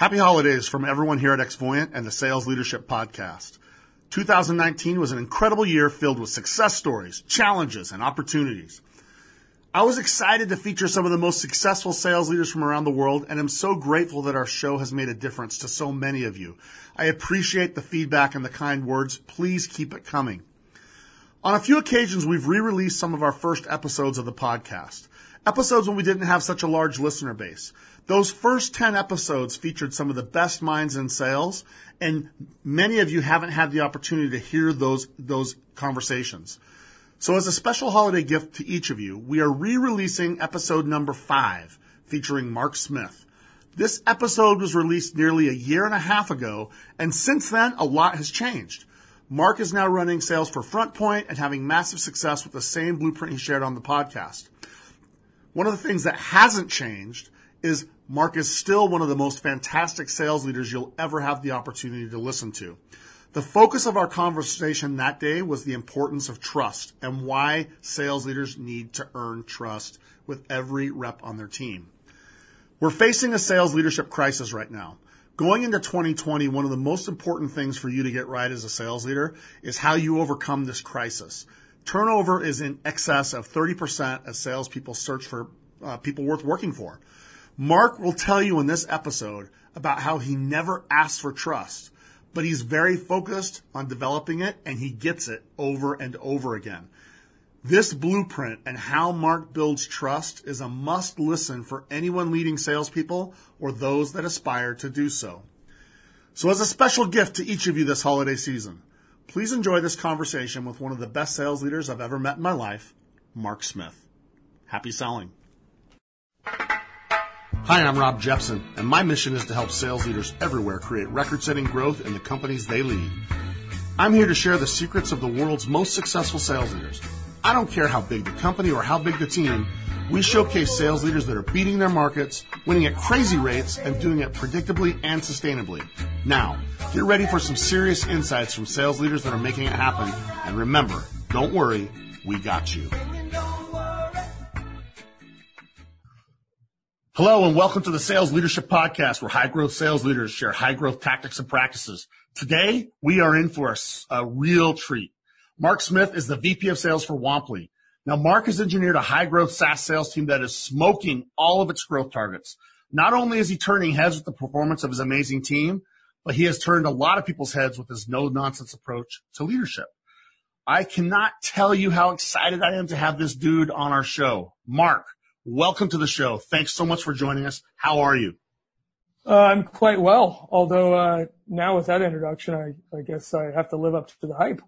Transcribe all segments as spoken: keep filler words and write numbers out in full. Happy holidays from everyone here at Xvoyant and the Sales Leadership Podcast. two thousand nineteen was an incredible year filled with success stories, challenges, and opportunities. I was excited to feature some of the most successful sales leaders from around the world, and I'm so grateful that our show has made a difference to so many of you. I appreciate the feedback and the kind words. Please keep it coming. On a few occasions, we've re-released some of our first episodes of the podcast. Episodes when we didn't have such a large listener base. Those first ten episodes featured some of the best minds in sales, and many of you haven't had the opportunity to hear those, those conversations. So as a special holiday gift to each of you, we are re-releasing episode number five, featuring Mark Smith. This episode was released nearly a year and a half ago, and since then, a lot has changed. Mark is now running sales for Frontpoint and having massive success with the same blueprint he shared on the podcast. One of the things that hasn't changed is Mark is still one of the most fantastic sales leaders you'll ever have the opportunity to listen to. The focus of our conversation that day was the importance of trust and why sales leaders need to earn trust with every rep on their team. We're facing a sales leadership crisis right now. Going into twenty twenty, one of the most important things for you to get right as a sales leader is how you overcome this crisis. Turnover is in excess of thirty percent as salespeople search for uh, people worth working for. Mark will tell you in this episode about how he never asks for trust, but he's very focused on developing it, and he gets it over and over again. This blueprint and how Mark builds trust is a must-listen for anyone leading salespeople or those that aspire to do so. So as a special gift to each of you this holiday season, please enjoy this conversation with one of the best sales leaders I've ever met in my life, Mark Smith. Happy selling. Hi, I'm Rob Jepson, and my mission is to help sales leaders everywhere create record-setting growth in the companies they lead. I'm here to share the secrets of the world's most successful sales leaders. I don't care how big the company or how big the team, we showcase sales leaders that are beating their markets, winning at crazy rates, and doing it predictably and sustainably. Now, get ready for some serious insights from sales leaders that are making it happen. And remember, don't worry, we got you. Hello and welcome to the Sales Leadership Podcast, where high-growth sales leaders share high-growth tactics and practices. Today, we are in for a, a real treat. Mark Smith is the V P of Sales for Womply. Now, Mark has engineered a high-growth SaaS sales team that is smoking all of its growth targets. Not only is he turning heads with the performance of his amazing team, but he has turned a lot of people's heads with his no-nonsense approach to leadership. I cannot tell you how excited I am to have this dude on our show. Mark, welcome to the show. Thanks so much for joining us. How are you? Uh, I'm quite well, although uh, now with that introduction, I, I guess I have to live up to the hype.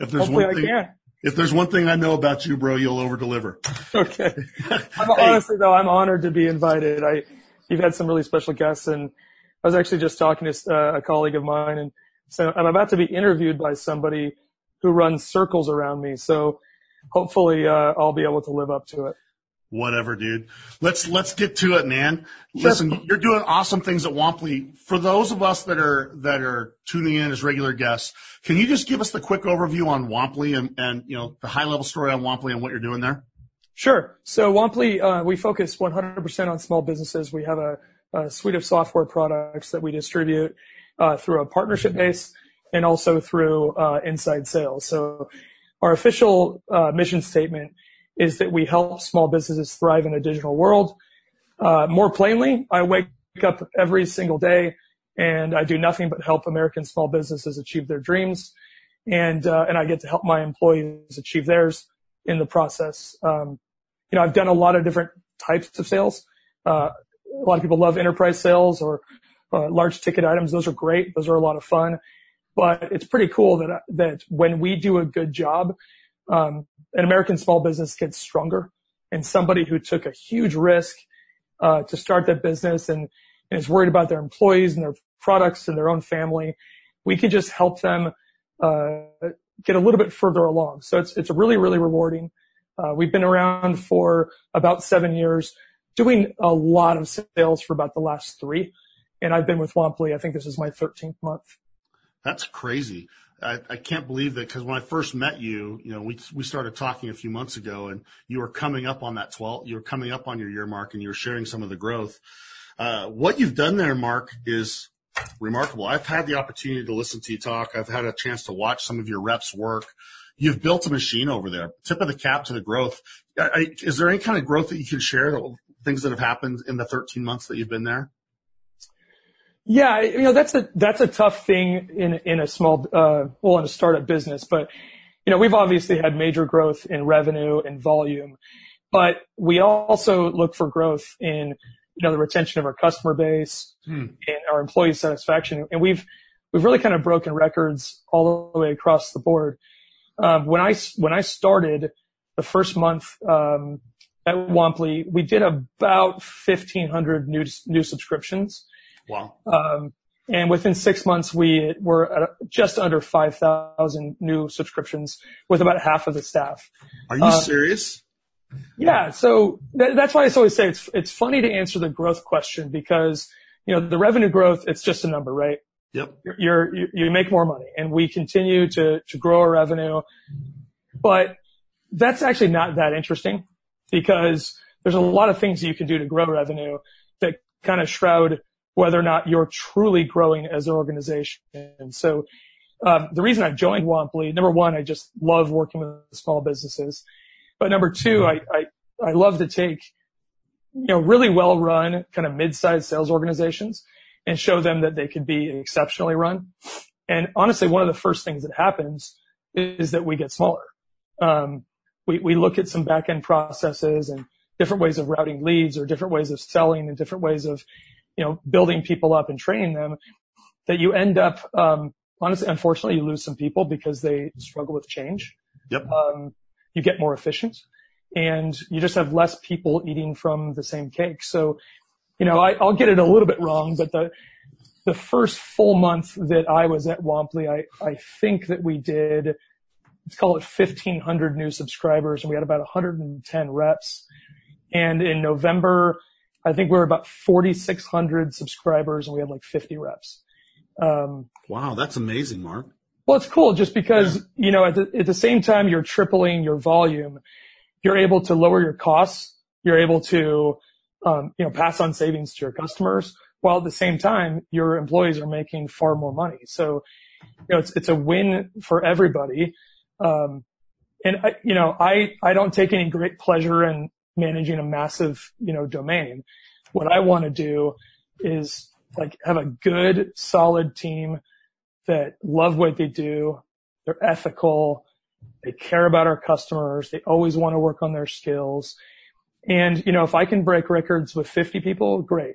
if there's Hopefully one thing, I can. If there's one thing I know about you, bro, you'll overdeliver. Okay. I'm, hey. Honestly, though, I'm honored to be invited. I, you've had some really special guests, and I was actually just talking to uh, a colleague of mine, and so I'm about to be interviewed by somebody who runs circles around me, so hopefully uh, I'll be able to live up to it. Whatever, dude. Let's let's get to it, man. Listen, you're doing awesome things at Womply. For those of us that are that are tuning in as regular guests, can you just give us the quick overview on Womply and, and you know the high level story on Womply and what you're doing there? Sure. So Womply, uh, we focus one hundred percent on small businesses. We have a, a suite of software products that we distribute uh, through a partnership base and also through uh, inside sales. So our official uh, mission statement is that we help small businesses thrive in a digital world. Uh, more plainly, I wake up every single day and I do nothing but help American small businesses achieve their dreams. And, uh, and I get to help my employees achieve theirs in the process. Um, you know, I've done a lot of different types of sales. Uh, a lot of people love enterprise sales or uh, large ticket items. Those are great. Those are a lot of fun, but it's pretty cool that, that when we do a good job, Um, an American small business gets stronger, and somebody who took a huge risk uh, to start that business and, and is worried about their employees and their products and their own family, we can just help them uh, get a little bit further along. So it's it's really, really rewarding. Uh, we've been around for about seven years, doing a lot of sales for about the last three, and I've been with Womply. I think this is my thirteenth month. That's crazy. I, I can't believe that, because when I first met you, you know, we we started talking a few months ago, and you were coming up on that twelve, you were coming up on your year mark, and you were sharing some of the growth. Uh, what you've done there, Mark, is remarkable. I've had the opportunity to listen to you talk. I've had a chance to watch some of your reps work. You've built a machine over there. Tip of the cap to the growth. I, I, is there any kind of growth that you can share, things that have happened in the thirteen months that you've been there? Yeah, you know, that's a, that's a tough thing in, in a small, uh, well, in a startup business, but, you know, we've obviously had major growth in revenue and volume, but we also look for growth in, you know, the retention of our customer base hmm. and our employee satisfaction. And we've, we've really kind of broken records all the way across the board. Um, when I, when I started the first month, um, at Womply, we did about fifteen hundred new, new subscriptions. Wow. Um, and within six months, we were at just under five thousand new subscriptions with about half of the staff. Are you uh, serious? Yeah. So th- that's why I always say it's, it's funny to answer the growth question because, you know, the revenue growth, it's just a number, right? Yep. You're, you're you make more money and we continue to, to grow our revenue, but that's actually not that interesting because there's a lot of things that you can do to grow revenue that kind of shroud whether or not you're truly growing as an organization. And so um, the reason I joined Womply, number one, I just love working with small businesses. But number two, I, I, I love to take, you know, really well-run kind of mid-sized sales organizations and show them that they could be exceptionally run. And honestly, one of the first things that happens is that we get smaller. Um, we, we look at some back-end processes and different ways of routing leads or different ways of selling and different ways of, you know, building people up and training them, that you end up, um, honestly, unfortunately, you lose some people because they struggle with change. Yep. Um, you get more efficient and you just have less people eating from the same cake. So, you know, I, I'll get it a little bit wrong, but the, the first full month that I was at Womply, I, I think that we did, let's call it fifteen hundred new subscribers and we had about one hundred ten reps. And in November, I think we were about forty-six hundred subscribers and we had like fifty reps. Um, wow, that's amazing, Mark. Well, it's cool just because, yeah. you know, at the, at the same time you're tripling your volume, you're able to lower your costs, you're able to, um, you know, pass on savings to your customers, while at the same time your employees are making far more money. So, you know, it's, it's a win for everybody. Um, and I, you know, I, I don't take any great pleasure in managing a massive, you know, domain. What I want to do is like have a good, solid team that love what they do. They're ethical. They care about our customers. They always want to work on their skills. And, you know, if I can break records with fifty people, great.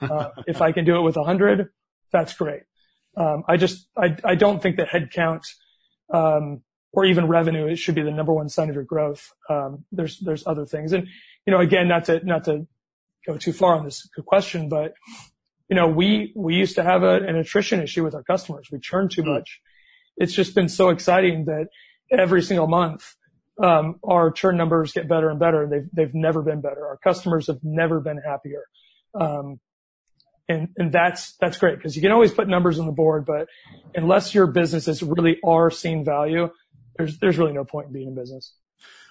Uh, if I can do it with one hundred, that's great. Um, I just, I, I don't think that headcount, um, or even revenue, it should be the number one sign of your growth. Um, there's, there's other things. And, you know, again, not to, not to go too far on this question, but, you know, we, we used to have a, an attrition issue with our customers. We churn too much. It's just been so exciting that every single month, um, our churn numbers get better and better. And they've, they've never been better. Our customers have never been happier. Um, And, and that's, that's great because you can always put numbers on the board, but unless your businesses really are seeing value, there's, there's really no point in being in business.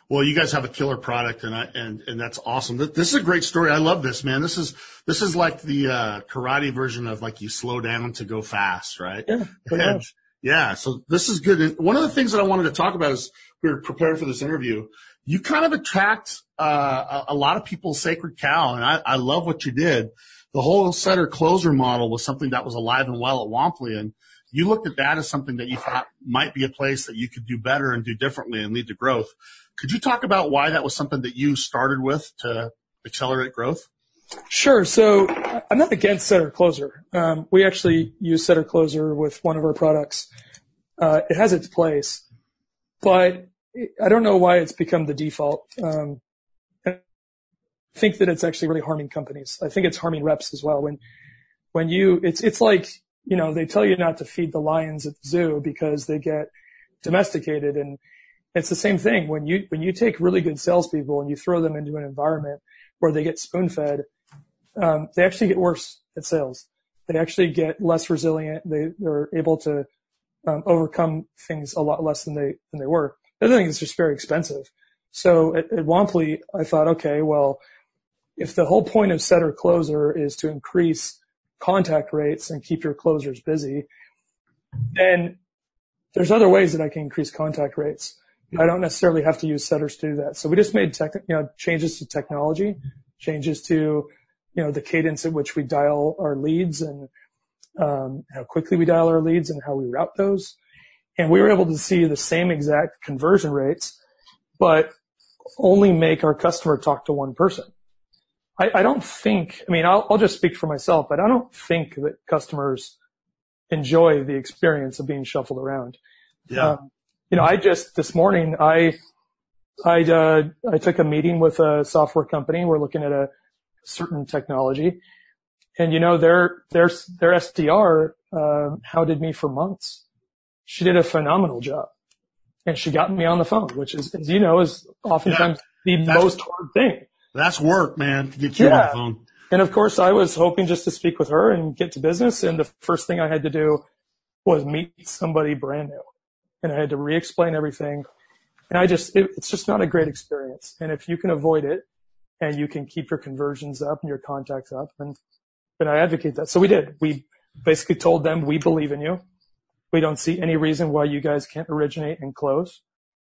Well, you guys have a killer product and I, and, and that's awesome. This is a great story. I love this, man. This is, this is like the, uh, karate version of like you slow down to go fast, right? Yeah. And, yeah. So this is good. And one of the things that I wanted to talk about is we were prepared for this interview. You kind of attract, uh, a, a lot of people's sacred cow and I, I love what you did. The whole setter closer model was something that was alive and well at Womply, and you looked at that as something that you thought might be a place that you could do better and do differently and lead to growth. Could you talk about why that was something that you started with to accelerate growth? Sure. So I'm not against setter closer. Um, we actually use setter closer with one of our products. Uh, it has its place, but I don't know why it's become the default. Um, think that it's actually really harming companies. I think it's harming reps as well. When, when you, it's, it's like, you know, they tell you not to feed the lions at the zoo because they get domesticated. And it's the same thing. When you, when you take really good salespeople and you throw them into an environment where they get spoon fed, um, they actually get worse at sales. They actually get less resilient. They, they're able to um, overcome things a lot less than they, than they were. The other thing is just very expensive. So at, at Womply, I thought, okay, well, if the whole point of setter closer is to increase contact rates and keep your closers busy, then there's other ways that I can increase contact rates. I don't necessarily have to use setters to do that. So we just made tech, you know, changes to technology, changes to, you know, the cadence at which we dial our leads and um, how quickly we dial our leads and how we route those. And we were able to see the same exact conversion rates, but only make our customer talk to one person. I, I don't think, I mean, I'll, I'll just speak for myself, but I don't think that customers enjoy the experience of being shuffled around. Yeah. Um, You know, I just, this morning, I, I, uh, I took a meeting with a software company. We're looking at a certain technology, and you know, their, their, their S D R, uh, hounded me for months. She did a phenomenal job, and she got me on the phone, which is, as you know, is oftentimes yeah, the most hard thing. That's work, man, to get you yeah. on the phone. And of course, I was hoping just to speak with her and get to business. And the first thing I had to do was meet somebody brand new. And I had to re-explain everything. And I just, it, it's just not a great experience. And if you can avoid it and you can keep your conversions up and your contacts up, and then I advocate that. So we did. We basically told them, we believe in you. We don't see any reason why you guys can't originate and close.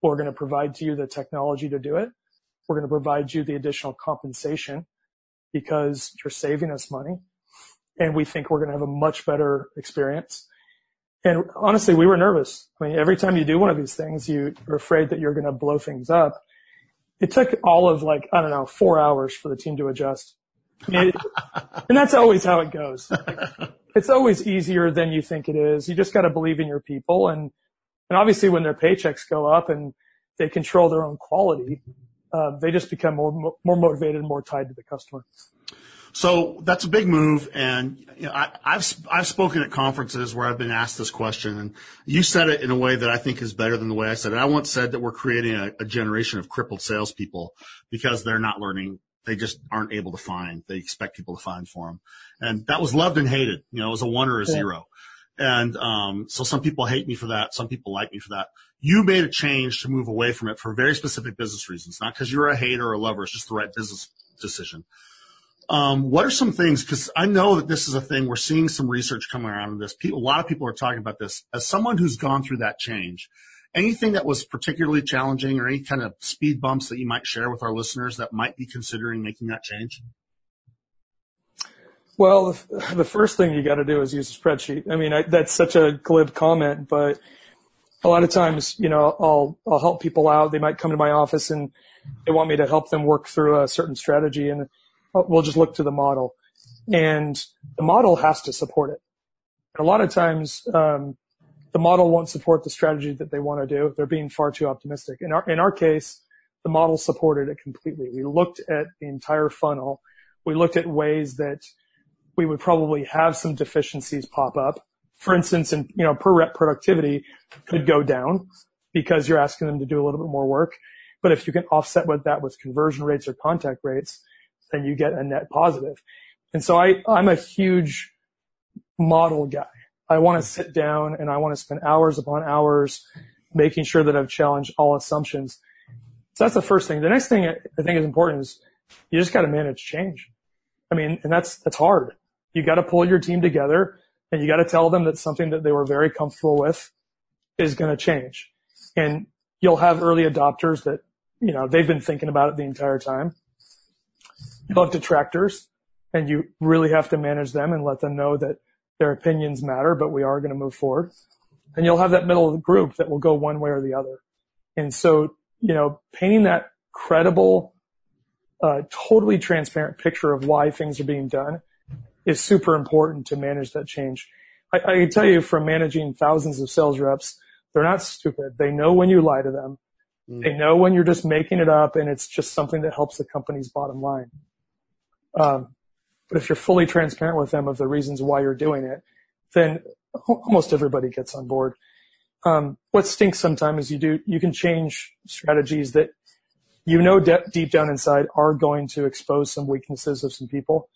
We're going to provide to you the technology to do it. We're going to provide you the additional compensation because you're saving us money. And we think we're going to have a much better experience. And honestly, we were nervous. I mean, every time you do one of these things, you are afraid that you're going to blow things up. It took all of like, I don't know, four hours for the team to adjust. It, and that's always how it goes. It's always easier than you think it is. You just got to believe in your people. And, and obviously when their paychecks go up and they control their own quality, uh, they just become more, more motivated and more tied to the customer. So that's a big move, and you know, I, I've I've spoken at conferences where I've been asked this question, and you said it in a way that I think is better than the way I said it. I once said that we're creating a, a generation of crippled salespeople because they're not learning. They just aren't able to find. They expect people to find for them, and that was loved and hated. You know, it was a one or a yeah. zero, and um, so some people hate me for that. Some people like me for that. You made a change to move away from it for very specific business reasons, not because you're a hater or a lover. It's just the right business decision. Um, what are some things, because I know that this is a thing, we're seeing some research coming around on this. People, a lot of people are talking about this. As someone who's gone through that change, anything that was particularly challenging or any kind of speed bumps that you might share with our listeners that might be considering making that change? Well, the, the first thing you got to do is use a spreadsheet. I mean, I, that's such a glib comment, but a lot of times, you know, I'll, I'll help people out. They might come to my office and they want me to help them work through a certain strategy, and we'll just look to the model, and the model has to support it. And a lot of times, um, the model won't support the strategy that they want to do. They're being far too optimistic. In our, in our case, the model supported it completely. We looked at the entire funnel. We looked at ways that we would probably have some deficiencies pop up. For instance, in, you know, per rep productivity could go down because you're asking them to do a little bit more work. But if you can offset with that with conversion rates or contact rates, then you get a net positive. And so I, I'm a huge model guy. I want to sit down and I want to spend hours upon hours making sure that I've challenged all assumptions. So that's the first thing. The next thing I think is important is you just got to manage change. I mean, and that's, that's hard. You got to pull your team together, and you got to tell them that something that they were very comfortable with is going to change. And you'll have early adopters that, you know, they've been thinking about it the entire time. You'll have detractors, and you really have to manage them and let them know that their opinions matter, but we are going to move forward. And you'll have that middle group that will go one way or the other. And so, you know, painting that credible, uh, totally transparent picture of why things are being done is super important to manage that change. I, I can tell you from managing thousands of sales reps, they're not stupid. They know when you lie to them. Mm. They know when you're just making it up, and it's just something that helps the company's bottom line. Um, but if you're fully transparent with them of the reasons why you're doing it, then almost everybody gets on board. Um, what stinks sometimes is you do, you can change strategies that you know de- deep down inside are going to expose some weaknesses of some people,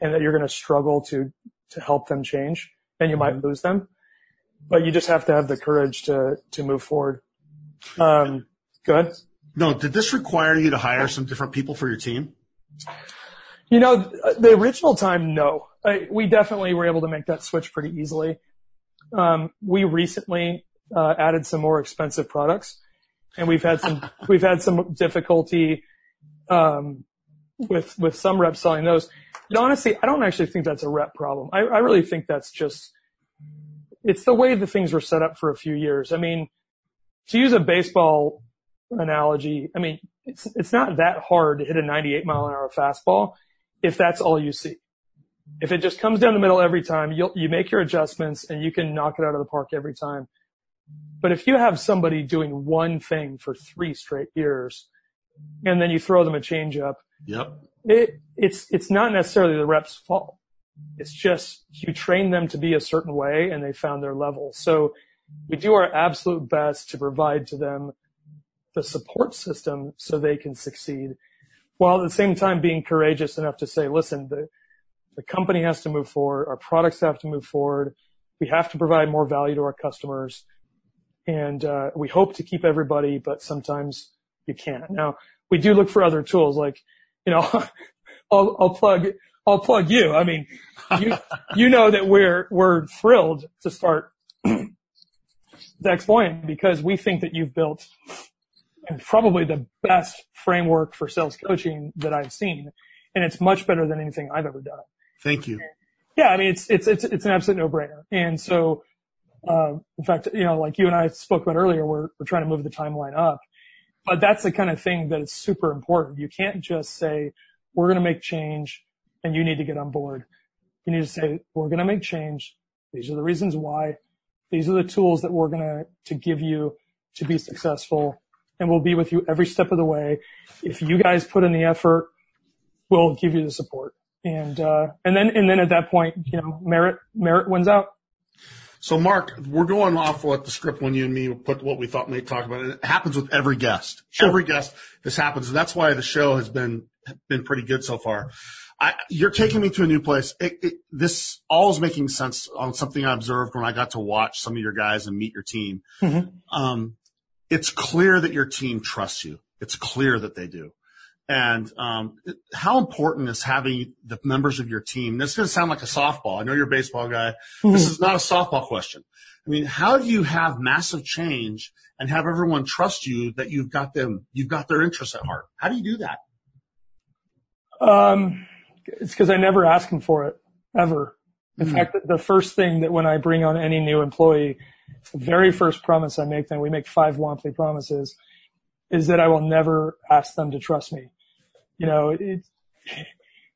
and that you're going to struggle to, to help them change, and you mm-hmm. might lose them, but you just have to have the courage to, to move forward. Um, go ahead. No, did this require you to hire some different people for your team? You know, the original time, no. I, we definitely were able to make that switch pretty easily. Um, we recently uh, added some more expensive products, and we've had some we've had some difficulty um, with with some reps selling those. And honestly, I don't actually think that's a rep problem. I, I really think that's just it's the way the things were set up for a few years. I mean, to use a baseball analogy, I mean, it's it's not that hard to hit a ninety-eight mile an hour fastball if that's all you see. If it just comes down the middle every time, you you make your adjustments and you can knock it out of the park every time. But if you have somebody doing one thing for three straight years and then you throw them a changeup, yep. it it's it's not necessarily the rep's fault. It's just you train them to be a certain way and they found their level. So we do our absolute best to provide to them the support system so they can succeed, while at the same time being courageous enough to say, listen, the, the company has to move forward. Our products have to move forward. We have to provide more value to our customers. And uh, we hope to keep everybody, but sometimes you can't. Now, we do look for other tools. Like, you know, I'll, I'll plug I'll plug you. I mean, you, you know that we're we're thrilled to start Dexpoint because we think that you've built probably the best framework for sales coaching that I've seen, and it's much better than anything I've ever done. Thank you. Yeah, I mean, it's it's it's it's an absolute no-brainer. And so, uh, in fact, you know, like you and I spoke about earlier, we're we're trying to move the timeline up, but that's the kind of thing that is super important. You can't just say we're going to make change and you need to get on board. You need to say, we're going to make change. These are the reasons why. These are the tools that we're going to, to give you to be successful. And we'll be with you every step of the way. If you guys put in the effort, we'll give you the support. And, uh, and then, and then at that point, you know, merit, merit wins out. So Mark, we're going off what the script when you and me put what we thought may talk about. And it happens with every guest, sure. every guest. This happens. And that's why the show has been, been pretty good so far. I, you're taking me to a new place. It, it, this all is making sense on something I observed when I got to watch some of your guys and meet your team. Mm-hmm. Um, it's clear that your team trusts you. It's clear that they do. And um, it, how important is having the members of your team? This is going to sound like a softball. I know you're a baseball guy. Mm-hmm. This is not a softball question. I mean, how do you have massive change and have everyone trust you that you've got them, you've got their interests at heart? How do you do that? Um. It's because I never ask them for it, ever. In mm-hmm. fact, the first thing that when I bring on any new employee, the very first promise I make them, we make five Womply promises, is that I will never ask them to trust me. You know, it,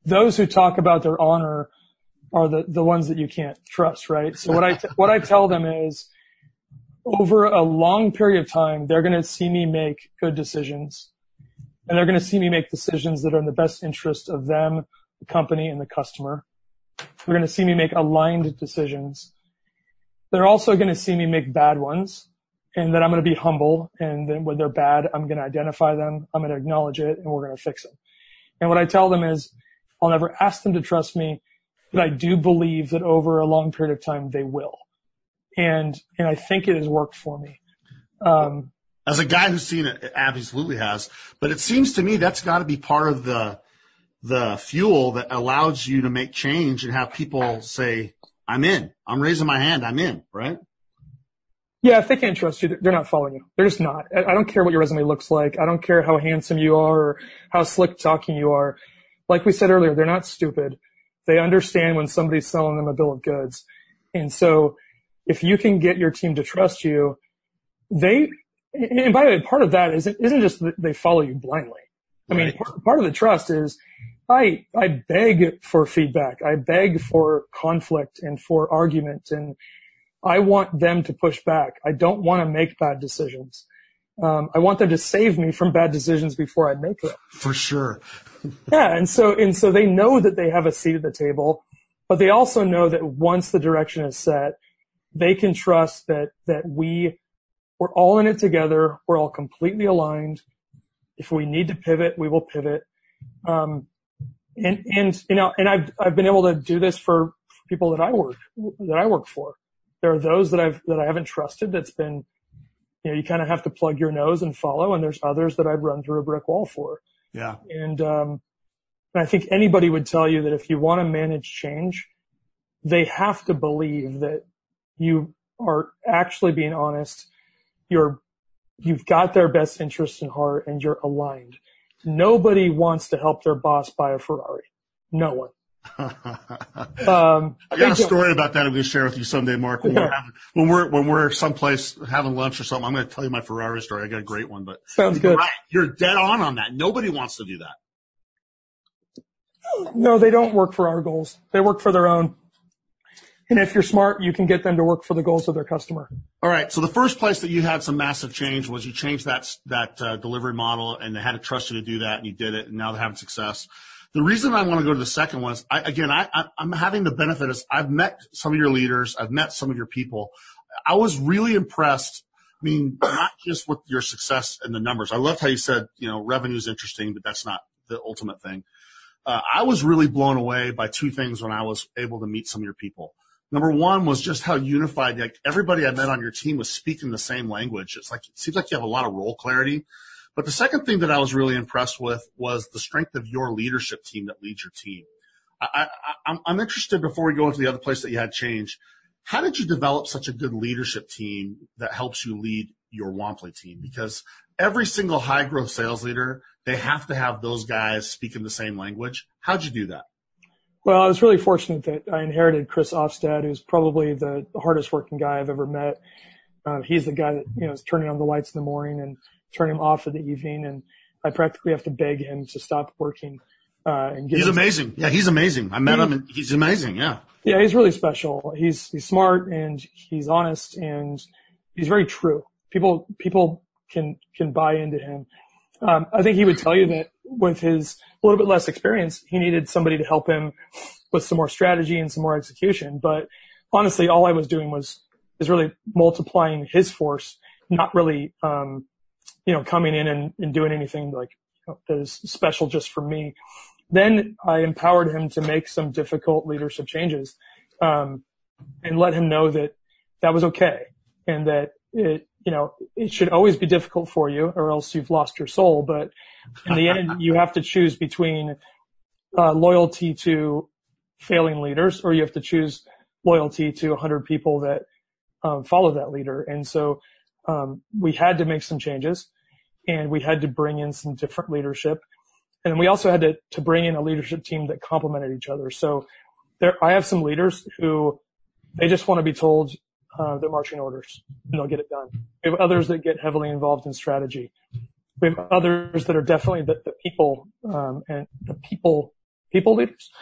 those who talk about their honor are the, the ones that you can't trust, right? So what I t- what I tell them is over a long period of time, they're going to see me make good decisions, and they're going to see me make decisions that are in the best interest of them, the company, and the customer. They're going to see me make aligned decisions. They're also going to see me make bad ones, and that I'm going to be humble, and then when they're bad, I'm going to identify them, I'm going to acknowledge it, and we're going to fix them. And what I tell them is I'll never ask them to trust me, but I do believe that over a long period of time they will. And and I think it has worked for me. Um, As a guy who's seen it, it absolutely has. But it seems to me that's got to be part of the – the fuel that allows you to make change and have people say, I'm in, I'm raising my hand, I'm in, right? Yeah, if they can't trust you, they're not following you. They're just not. I don't care what your resume looks like. I don't care how handsome you are or how slick talking you are. Like we said earlier, they're not stupid. They understand when somebody's selling them a bill of goods. And so if you can get your team to trust you, they, and by the way, part of that isn't, isn't just that they follow you blindly. I mean, right. part of the trust is, I, I beg for feedback. I beg for conflict and for argument, and I want them to push back. I don't want to make bad decisions. Um, I want them to save me from bad decisions before I make them. For sure. yeah, and so and so they know that they have a seat at the table, but they also know that once the direction is set, they can trust that that we we're all in it together. We're all completely aligned. If we need to pivot, we will pivot. Um, And, and, you know, and I've, I've been able to do this for people that I work, that I work for. There are those that I've, that I haven't trusted. That's been, you know, you kind of have to plug your nose and follow. And there's others that I've run through a brick wall for. Yeah. And, um, And I think anybody would tell you that if you want to manage change, they have to believe that you are actually being honest, you're, you've got their best interests in heart, and you're aligned. Nobody wants to help their boss buy a Ferrari. No one. um, I got a story about that I'm going to share with you someday, Mark. When, yeah. we're, having, when we're when we're someplace having lunch or something, I'm going to tell you my Ferrari story. I got a great one, but sounds good. Right. You're dead on on that. Nobody wants to do that. No, they don't work for our goals. They work for their own. And if you're smart, you can get them to work for the goals of their customer. All right. So the first place that you had some massive change was you changed that that uh, delivery model, and they had to trust you to do that, and you did it, and now they're having success. The reason I want to go to the second one is, I, again, I, I, I'm having the benefit is I've met some of your leaders. I've met some of your people. I was really impressed. I mean, not just with your success and the numbers. I loved how you said, you know, revenue is interesting, but that's not the ultimate thing. Uh, I was really blown away by two things when I was able to meet some of your people. Number one was just how unified, like everybody I met on your team was speaking the same language. It's like, it seems like you have a lot of role clarity. But the second thing that I was really impressed with was the strength of your leadership team that leads your team. I, I, I'm, I'm interested, before we go into the other place that you had change, how did you develop such a good leadership team that helps you lead your Womply team? Because every single high-growth sales leader, they have to have those guys speaking the same language. How'd you do that? Well, I was really fortunate that I inherited Chris Ofstad, who's probably the hardest-working guy I've ever met. Uh, he's the guy that, you know, is turning on the lights in the morning and turn him off for the evening, and I practically have to beg him to stop working. Uh, and get he's him amazing. Stuff. Yeah, he's amazing. I met he, him, and he's amazing. Yeah. Yeah, he's really special. He's he's smart, and he's honest, and he's very true. People people can can buy into him. Um, I think he would tell you that with his a little bit less experience, he needed somebody to help him with some more strategy and some more execution. But honestly, all I was doing was is really multiplying his force, not really. Um, you know, coming in and, and doing anything like, you know, that is special just for me. Then I empowered him to make some difficult leadership changes, um, and let him know that that was okay. And that it, you know, it should always be difficult for you or else you've lost your soul. But in the end, you have to choose between, uh, loyalty to failing leaders, or you have to choose loyalty to a hundred people that, um, follow that leader. And so, Um, we had to make some changes, and we had to bring in some different leadership. And we also had to, to bring in a leadership team that complemented each other. So there, I have some leaders who they just want to be told, uh, their marching orders, and they'll get it done. We have others that get heavily involved in strategy. We have others that are definitely the, the people, um, and the people, people leaders.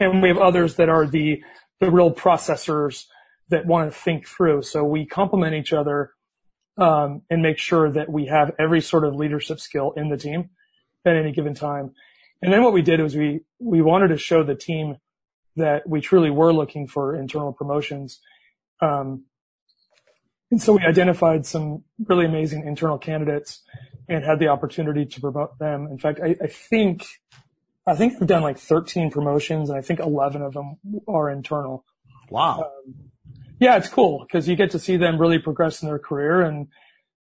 And we have others that are the, the real processors that want to think through. So we complement each other. Um, and make sure that we have every sort of leadership skill in the team at any given time. And then what we did was we, we wanted to show the team that we truly were looking for internal promotions. Um, and so we identified some really amazing internal candidates and had the opportunity to promote them. In fact, I, I think, I think we've done like thirteen promotions, and I think eleven of them are internal. Wow. Um, Yeah, it's cool because you get to see them really progress in their career, and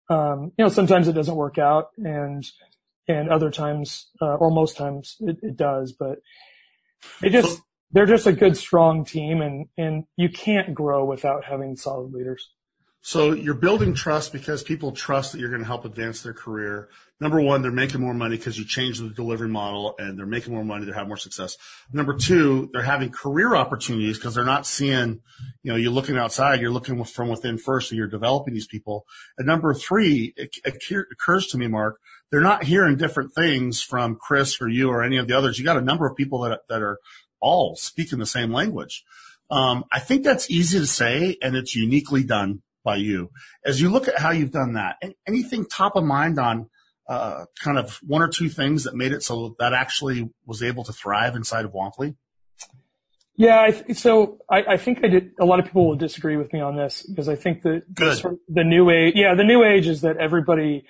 um, you know, sometimes it doesn't work out, and and other times, uh, or most times, it, it does. But they just they're just a good, strong team, and and you can't grow without having solid leaders. So you're building trust because people trust that you're going to help advance their career. Number one, they're making more money because you changed the delivery model, and they're making more money. They're having more success. Number two, they're having career opportunities because they're not seeing, you know, you're looking outside, you're looking from within first, so you're developing these people. And number three, it occurs to me, Mark, they're not hearing different things from Chris or you or any of the others. You got a number of people that that are all speaking the same language. Um, I think that's easy to say, and it's uniquely done by you. As you look at how you've done that, and anything top of mind on uh kind of one or two things that made it so that actually was able to thrive inside of Womply? Yeah, I th- so I, I think I did. A lot of people will disagree with me on this because I think that the, the new age, yeah, the new age is that everybody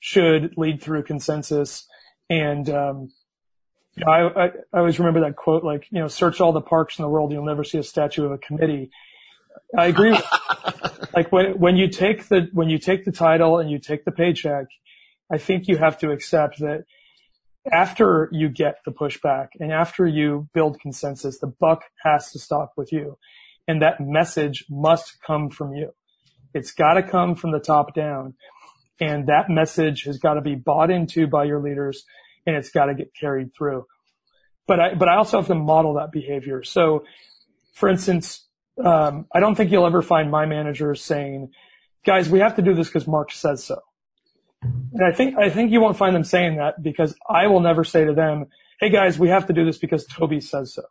should lead through consensus. And um yeah. I, I, I always remember that quote, like, you know, search all the parks in the world, you'll never see a statue of a committee. I agree with like when when you take the when you take the title and you take the paycheck, I think you have to accept that after you get the pushback and after you build consensus, the buck has to stop with you. And that message must come from you. It's got to come from the top down. And that message has got to be bought into by your leaders, and it's got to get carried through. But I, but I also have to model that behavior. So, for instance, um, I don't think you'll ever find my manager saying, guys, we have to do this because Mark says so. And I think, I think you won't find them saying that, because I will never say to them, hey, guys, we have to do this because Toby says so.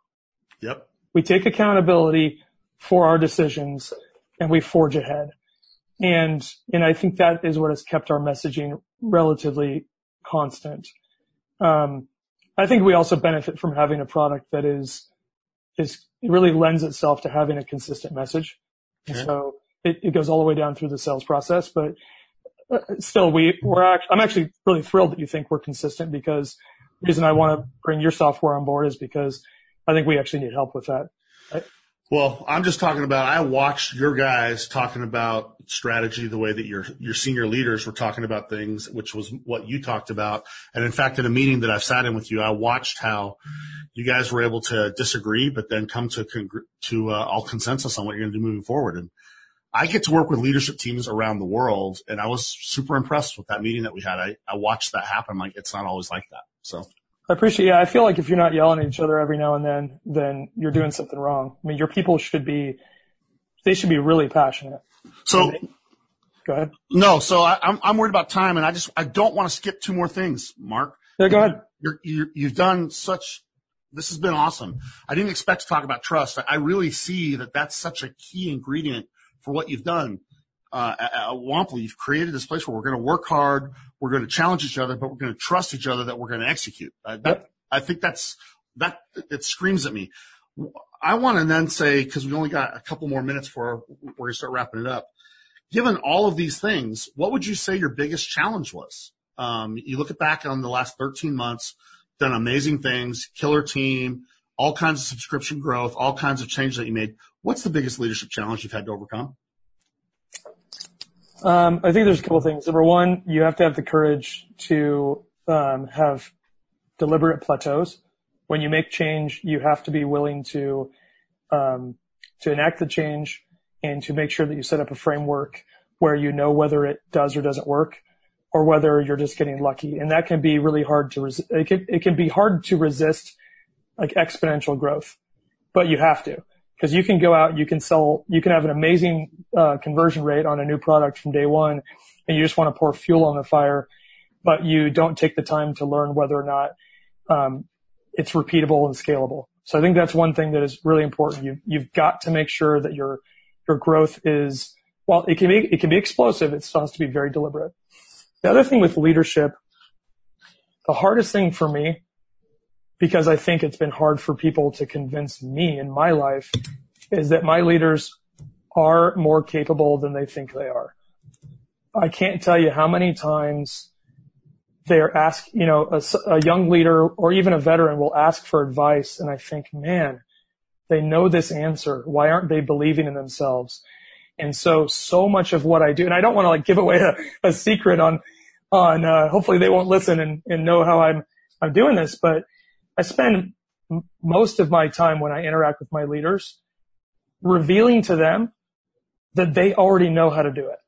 Yep. We take accountability for our decisions and we forge ahead. And, and I think that is what has kept our messaging relatively constant. Um, I think we also benefit from having a product that is, is it really lends itself to having a consistent message. And okay. So it, it goes all the way down through the sales process, but still we, we're act, I'm actually really thrilled that you think we're consistent, because the reason I want to bring your software on board is because I think we actually need help with that. Right? Well, I'm just talking about, I watched your guys talking about strategy the way that your your senior leaders were talking about things, which was what you talked about. And in fact, in a meeting that I've sat in with you, I watched how you guys were able to disagree, but then come to congr- to uh, all consensus on what you're going to do moving forward. And I get to work with leadership teams around the world, and I was super impressed with that meeting that we had. I, I watched that happen. Like, it's not always like that. So. I appreciate it. Yeah, I feel like if you're not yelling at each other every now and then, then you're doing something wrong. I mean, your people should be, they should be really passionate. So, go ahead. No, so I, I'm I'm worried about time, and I just, I don't want to skip two more things, Mark. Yeah, go ahead. You're, you're, you've done such, this has been awesome. I didn't expect to talk about trust. I really see that that's such a key ingredient for what you've done. Uh, at, at Womply, you've created this place where we're going to work hard, we're going to challenge each other, but we're going to trust each other that we're going to execute. Uh, that, yep. I think that's that. It screams at me. I want to then say, because we only got a couple more minutes before we're going to start wrapping it up. Given all of these things, what would you say your biggest challenge was? Um, you look back on the last thirteen months, done amazing things, killer team, all kinds of subscription growth, all kinds of change that you made. What's the biggest leadership challenge you've had to overcome? Um, I think there's a couple things. Number one, you have to have the courage to um, have deliberate plateaus. When you make change, you have to be willing to um, to enact the change and to make sure that you set up a framework where you know whether it does or doesn't work, or whether you're just getting lucky. And that can be really hard to resist. It can, it can be hard to resist, like, exponential growth, but you have to. Because you can go out, you can sell, you can have an amazing uh, conversion rate on a new product from day one, and you just want to pour fuel on the fire, but you don't take the time to learn whether or not um, it's repeatable and scalable. So I think that's one thing that is really important. You've, you've got to make sure that your your growth is, well, it can be it can be explosive. It has to be very deliberate. The other thing with leadership, the hardest thing for me, because I think it's been hard for people to convince me in my life, is that my leaders are more capable than they think they are. I can't tell you how many times they are asked, you know, a, a young leader or even a veteran will ask for advice, and I think, man, they know this answer. Why aren't they believing in themselves? And so, so much of what I do, and I don't want to like give away a, a secret on, on, uh, hopefully they won't listen and, and know how I'm, I'm doing this, but I spend most of my time when I interact with my leaders revealing to them that they already know how to do it,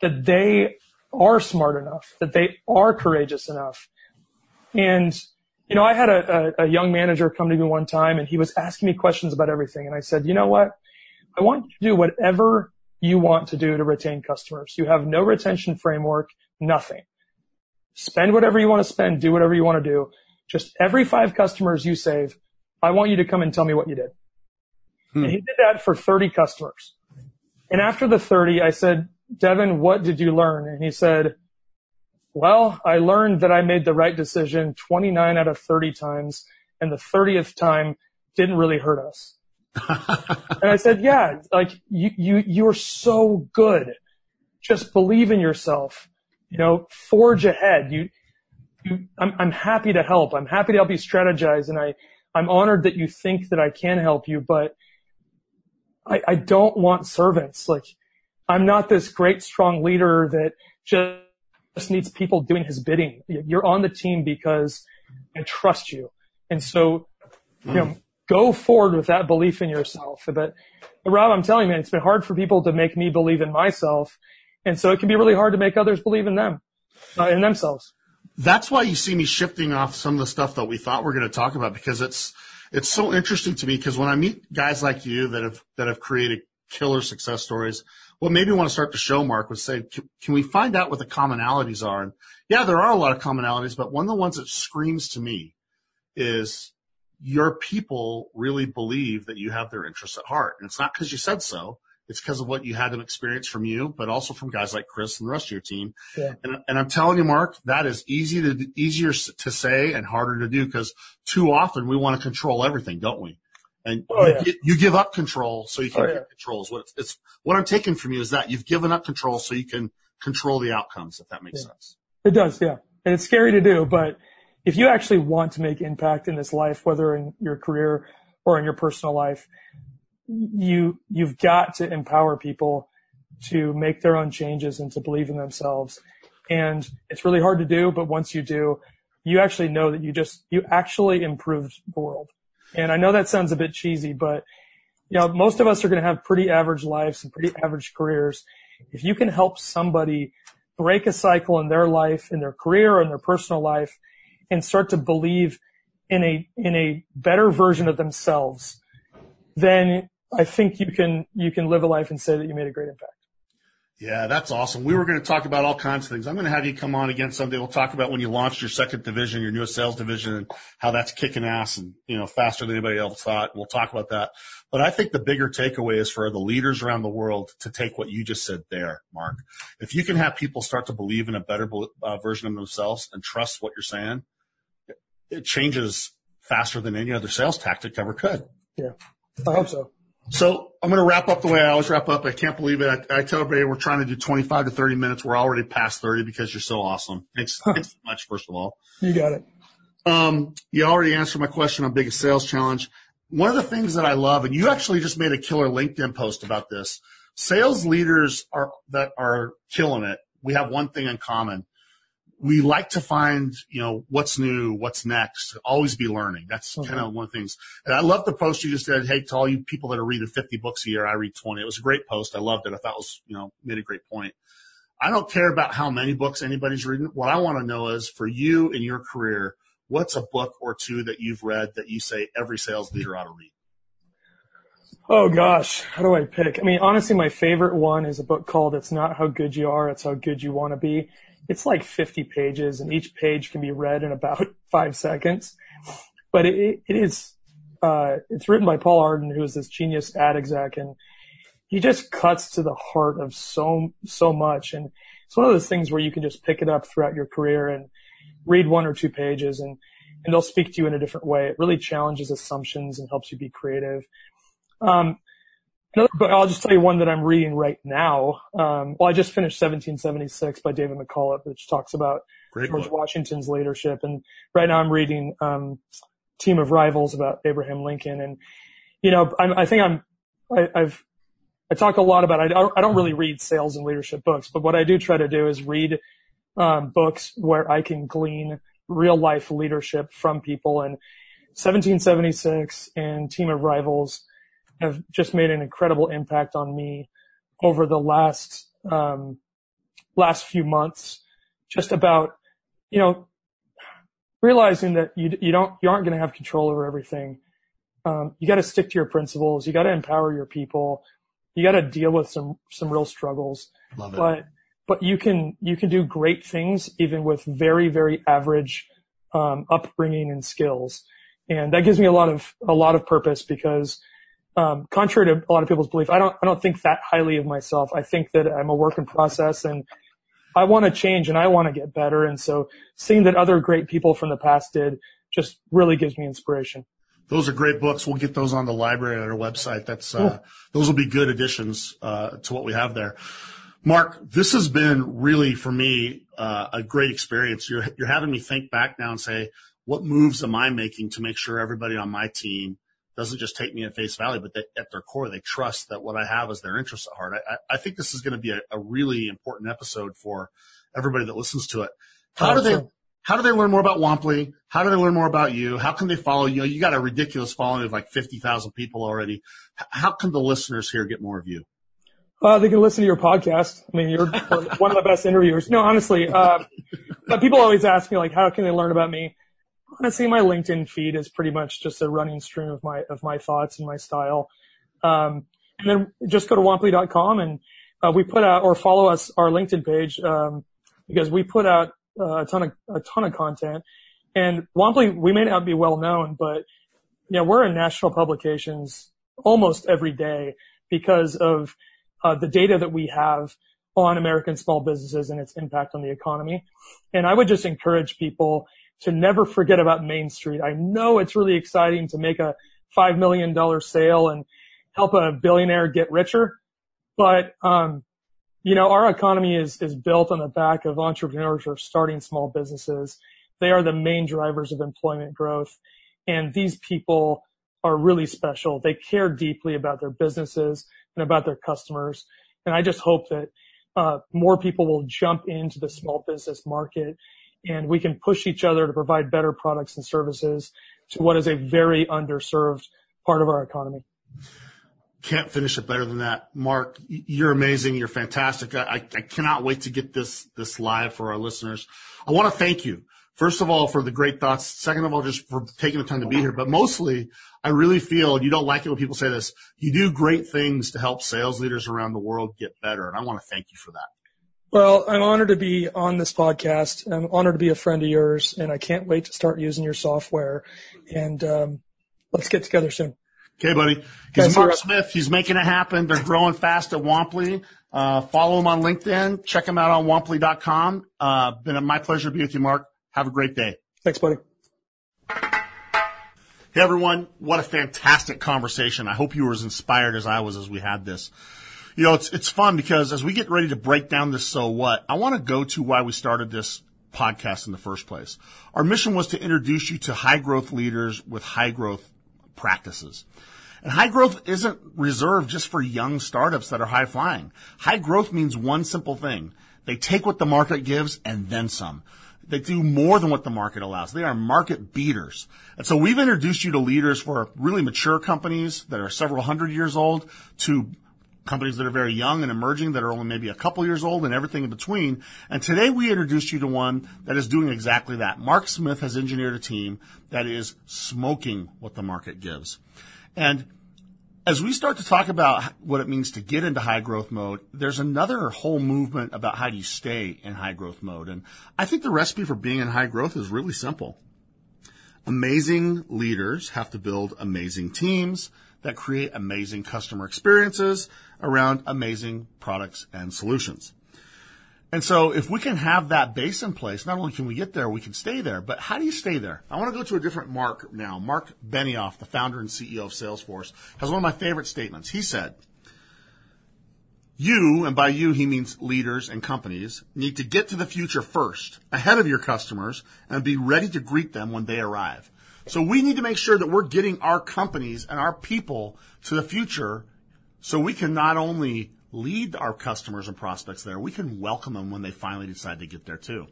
that they are smart enough, that they are courageous enough. And, you know, I had a, a, a young manager come to me one time, and he was asking me questions about everything. And I said, you know what? I want you to do whatever you want to do to retain customers. You have no retention framework, nothing. Spend whatever you want to spend, do whatever you want to do. Just every five customers you save, I want you to come and tell me what you did. Hmm. And he did that for thirty customers. And after the thirty, I said, Devin, what did you learn? And he said, well, I learned that I made the right decision twenty-nine out of thirty times, and the thirtieth time didn't really hurt us. And I said, yeah, like you, you, you're so good. Just believe in yourself. You know, forge ahead. You, I'm, I'm happy to help. I'm happy to help you strategize, and I, I'm honored that you think that I can help you, but I, I don't want servants. Like, I'm not this great, strong leader that just needs people doing his bidding. You're on the team because and trust you. And so, you know, go forward with that belief in yourself. But, but Rob, I'm telling you, man, it's been hard for people to make me believe in myself. And so it can be really hard to make others believe in them, uh, in themselves. That's why you see me shifting off some of the stuff that we thought we were going to talk about, because it's, it's so interesting to me, because when I meet guys like you that have, that have created killer success stories, what made me want to start the show, Mark, was say, can, can we find out what the commonalities are? And yeah, there are a lot of commonalities, but one of the ones that screams to me is your people really believe that you have their interests at heart. And it's not because you said so. It's because of what you had them experience from you, but also from guys like Chris and the rest of your team. Yeah. And, and I'm telling you, Mark, that is easy to easier to say and harder to do, because too often we want to control everything, don't we? And oh, you, yeah. get, you give up control so you can oh, get yeah. control. Is what it's, it's what I'm taking from you is that you've given up control so you can control the outcomes, if that makes yeah. sense. It does, yeah. And it's scary to do, but if you actually want to make impact in this life, whether in your career or in your personal life, you, you've got to empower people to make their own changes and to believe in themselves. And it's really hard to do, but once you do, you actually know that you just, you actually improved the world. And I know that sounds a bit cheesy, but you know, most of us are going to have pretty average lives and pretty average careers. If you can help somebody break a cycle in their life, in their career, or in their personal life, and start to believe in a, in a better version of themselves, then I think you can, you can live a life and say that you made a great impact. Yeah, that's awesome. We were going to talk about all kinds of things. I'm going to have you come on again someday. We'll talk about when you launched your second division, your newest sales division, and how that's kicking ass and, you know, faster than anybody else thought. We'll talk about that. But I think the bigger takeaway is for the leaders around the world to take what you just said there, Mark. If you can have people start to believe in a better uh, version of themselves and trust what you're saying, it changes faster than any other sales tactic ever could. Yeah, I hope so. So I'm going to wrap up the way I always wrap up. I can't believe it. I, I tell everybody we're trying to do twenty-five to thirty minutes. We're already past thirty because you're so awesome. Thanks, thanks so much, first of all. You got it. Um, you already answered my question on biggest sales challenge. One of the things that I love, and you actually just made a killer LinkedIn post about this, sales leaders are that are killing it. We have one thing in common. We like to find, you know, what's new, what's next, always be learning. That's mm-hmm. kind of one of the things. And I love the post you just did. Hey, to all you people that are reading fifty books a year, I read twenty. It was a great post. I loved it. I thought it was, you know, made a great point. I don't care about how many books anybody's reading. What I want to know is for you in your career, what's a book or two that you've read that you say every sales leader ought to read? Oh, gosh. How do I pick? I mean, honestly, my favorite one is a book called It's Not How Good You Are, It's How Good You Want to Be. It's like fifty pages, and each page can be read in about five seconds. But it, it is, uh, it's written by Paul Arden, who is this genius ad exec, and he just cuts to the heart of so, so much. And it's one of those things where you can just pick it up throughout your career and read one or two pages, and, and they'll speak to you in a different way. It really challenges assumptions and helps you be creative. Um, Another book, I'll just tell you one that I'm reading right now. Um, well, I just finished seventeen seventy-six by David McCullough, which talks about Great George book. Washington's leadership. And right now I'm reading um, Team of Rivals about Abraham Lincoln. And, you know, I'm, I think I'm, I, I've, I talk a lot about, I don't, I don't really read sales and leadership books, but what I do try to do is read um, books where I can glean real life leadership from people. And seventeen seventy-six and Team of Rivals have just made an incredible impact on me over the last, um, last few months, just about, you know, realizing that you, you don't, you aren't going to have control over everything. Um, you got to stick to your principles. You got to empower your people. You got to deal with some, some real struggles. Love it. But, but you can, you can do great things even with very, very average, um, upbringing and skills. And that gives me a lot of, a lot of purpose because, Um, contrary to a lot of people's belief, I don't, I don't think that highly of myself. I think that I'm a work in process and I want to change and I want to get better. And so seeing that other great people from the past did just really gives me inspiration. Those are great books. We'll get those on the library at our website. That's, uh, yeah. those will be good additions, uh, to what we have there. Mark, this has been really for me, uh, a great experience. You're, you're having me think back now and say, what moves am I making to make sure everybody on my team doesn't just take me at face value, but they, at their core, they trust that what I have is their interest at heart. I, I think this is going to be a, a really important episode for everybody that listens to it. How do they, how do they learn more about Womply? How do they learn more about you? How can they follow you? You got a ridiculous following of like fifty thousand people already. How can the listeners here get more of you? Uh, they can listen to your podcast. I mean, you're one of the best interviewers. No, honestly, uh, but people always ask me, like, how can they learn about me? Honestly, my LinkedIn feed is pretty much just a running stream of my, of my thoughts and my style. Um, and then just go to womply dot com and, uh, we put out, or follow us, our LinkedIn page, um, because we put out uh, a ton of, a ton of content. And Womply, we may not be well known, but yeah, you know, we're in national publications almost every day because of, Uh, the data that we have on American small businesses and its impact on the economy. And I would just encourage people to never forget about Main Street. I know it's really exciting to make a five million dollars sale and help a billionaire get richer. But, um, you know, our economy is, is built on the back of entrepreneurs who are starting small businesses. They are the main drivers of employment growth. And these people are really special. They care deeply about their businesses and about their customers. And I just hope that uh more people will jump into the small business market, and we can push each other to provide better products and services to what is a very underserved part of our economy. Can't finish it better than that. Mark, you're amazing. You're fantastic. I, I cannot wait to get this this live for our listeners. I want to thank you, first of all, for the great thoughts. Second of all, just for taking the time to be here. But mostly, I really feel, you don't like it when people say this, you do great things to help sales leaders around the world get better. And I want to thank you for that. Well, I'm honored to be on this podcast. I'm honored to be a friend of yours. And I can't wait to start using your software. And um, let's get together soon. Okay, buddy. He's Mark Smith. He's making it happen. They're growing fast at Womply. Uh, follow him on LinkedIn. Check him out on womply dot com. Uh, been my pleasure to be with you, Mark. Have a great day. Thanks, buddy. Hey, everyone. What a fantastic conversation. I hope you were as inspired as I was as we had this. You know, it's it's fun because as we get ready to break down this so what, I want to go to why we started this podcast in the first place. Our mission was to introduce you to high-growth leaders with high-growth practices. And high growth isn't reserved just for young startups that are high-flying. High growth means one simple thing. They take what the market gives and then some. They do more than what the market allows. They are market beaters. And so we've introduced you to leaders for really mature companies that are several hundred years old to companies that are very young and emerging that are only maybe a couple years old and everything in between. And today we introduced you to one that is doing exactly that. Mark Smith has engineered a team that is smoking what the market gives. And as we start to talk about what it means to get into high growth mode, there's another whole movement about how do you stay in high growth mode. And I think the recipe for being in high growth is really simple. Amazing leaders have to build amazing teams that create amazing customer experiences around amazing products and solutions. And so if we can have that base in place, not only can we get there, we can stay there. But how do you stay there? I want to go to a different Mark now. Mark Benioff, the founder and C E O of Salesforce, has one of my favorite statements. He said, you, and by you he means leaders and companies, need to get to the future first, ahead of your customers, and be ready to greet them when they arrive. So we need to make sure that we're getting our companies and our people to the future so we can not only lead our customers and prospects there, we can welcome them when they finally decide to get there too.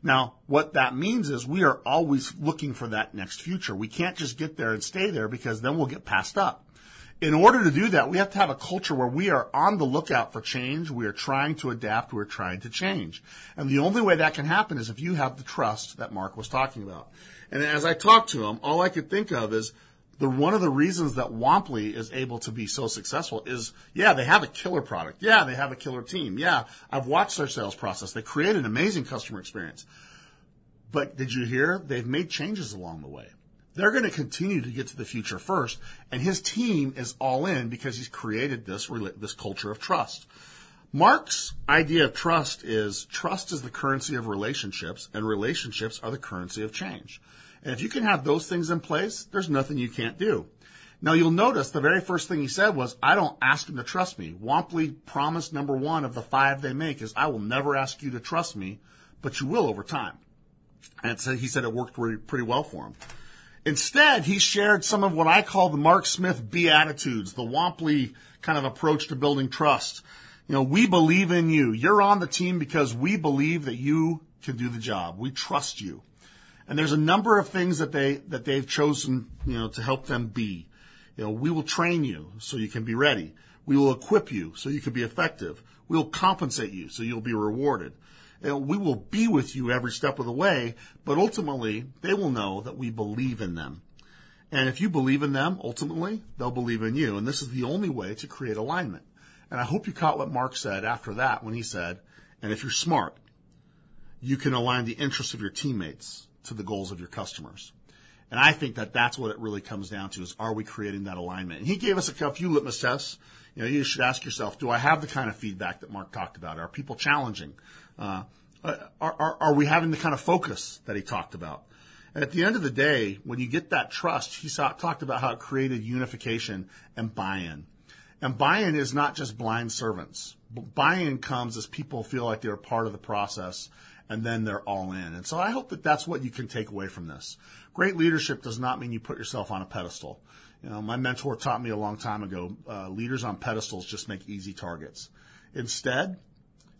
Now, what that means is we are always looking for that next future. We can't just get there and stay there because then we'll get passed up. In order to do that, we have to have a culture where we are on the lookout for change. We are trying to adapt. We're trying to change. And the only way that can happen is if you have the trust that Mark was talking about. And as I talked to him, all I could think of is The one of the reasons that Womply is able to be so successful is, yeah, they have a killer product. Yeah, they have a killer team. Yeah, I've watched their sales process. They create an amazing customer experience. But did you hear? They've made changes along the way. They're going to continue to get to the future first, and his team is all in because he's created this this culture of trust. Mark's idea of trust is trust is the currency of relationships, and relationships are the currency of change. And if you can have those things in place, there's nothing you can't do. Now, you'll notice the very first thing he said was, I don't ask him to trust me. Womply promise number one of the five they make is, I will never ask you to trust me, but you will over time. And so he said it worked pretty well for him. Instead, he shared some of what I call the Mark Smith Beatitudes, the Womply kind of approach to building trust. You know, we believe in you. You're on the team because we believe that you can do the job. We trust you. And there's a number of things that they that they've chosen, you know, to help them be. You know, we will train you so you can be ready. We will equip you so you can be effective. We will compensate you so you'll be rewarded. You know, we will be with you every step of the way, but ultimately they will know that we believe in them. And if you believe in them, ultimately they'll believe in you. And this is the only way to create alignment. And I hope you caught what Mark said after that when he said, and if you're smart, you can align the interests of your teammates to the goals of your customers. And I think that that's what it really comes down to is, are we creating that alignment? And he gave us a few litmus tests. You know, you should ask yourself, do I have the kind of feedback that Mark talked about? Are people challenging? Uh, are, are, are we having the kind of focus that he talked about? And at the end of the day, when you get that trust, he saw, talked about how it created unification and buy-in. And buy-in is not just blind servants. Buy-in comes as people feel like they're part of the process, and then they're all in. And so I hope that that's what you can take away from this. Great leadership does not mean you put yourself on a pedestal. You know, my mentor taught me a long time ago, uh, leaders on pedestals just make easy targets. Instead,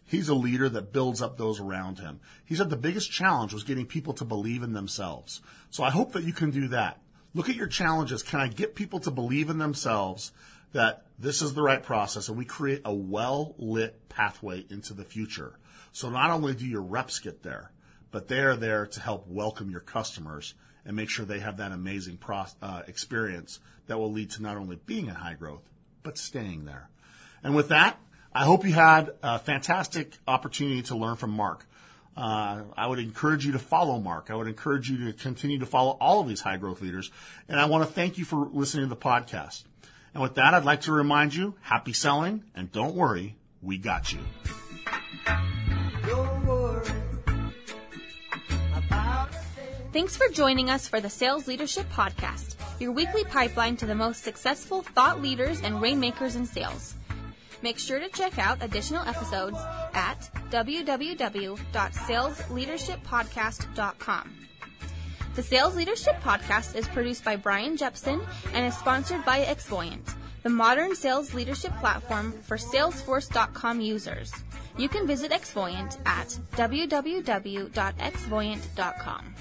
he's a leader that builds up those around him. He said the biggest challenge was getting people to believe in themselves. So I hope that you can do that. Look at your challenges. Can I get people to believe in themselves that this is the right process, and we create a well-lit pathway into the future? So not only do your reps get there, but they are there to help welcome your customers and make sure they have that amazing pro- uh, experience that will lead to not only being in high growth, but staying there. And with that, I hope you had a fantastic opportunity to learn from Mark. Uh, I would encourage you to follow Mark. I would encourage you to continue to follow all of these high growth leaders. And I want to thank you for listening to the podcast. And with that, I'd like to remind you, happy selling, and don't worry, we got you. Thanks for joining us for the Sales Leadership Podcast, your weekly pipeline to the most successful thought leaders and rainmakers in sales. Make sure to check out additional episodes at w w w dot sales leadership podcast dot com. The Sales Leadership Podcast is produced by Brian Jepson and is sponsored by Xvoyant, the modern sales leadership platform for salesforce dot com users. You can visit Xvoyant at w w w dot xvoyant dot com.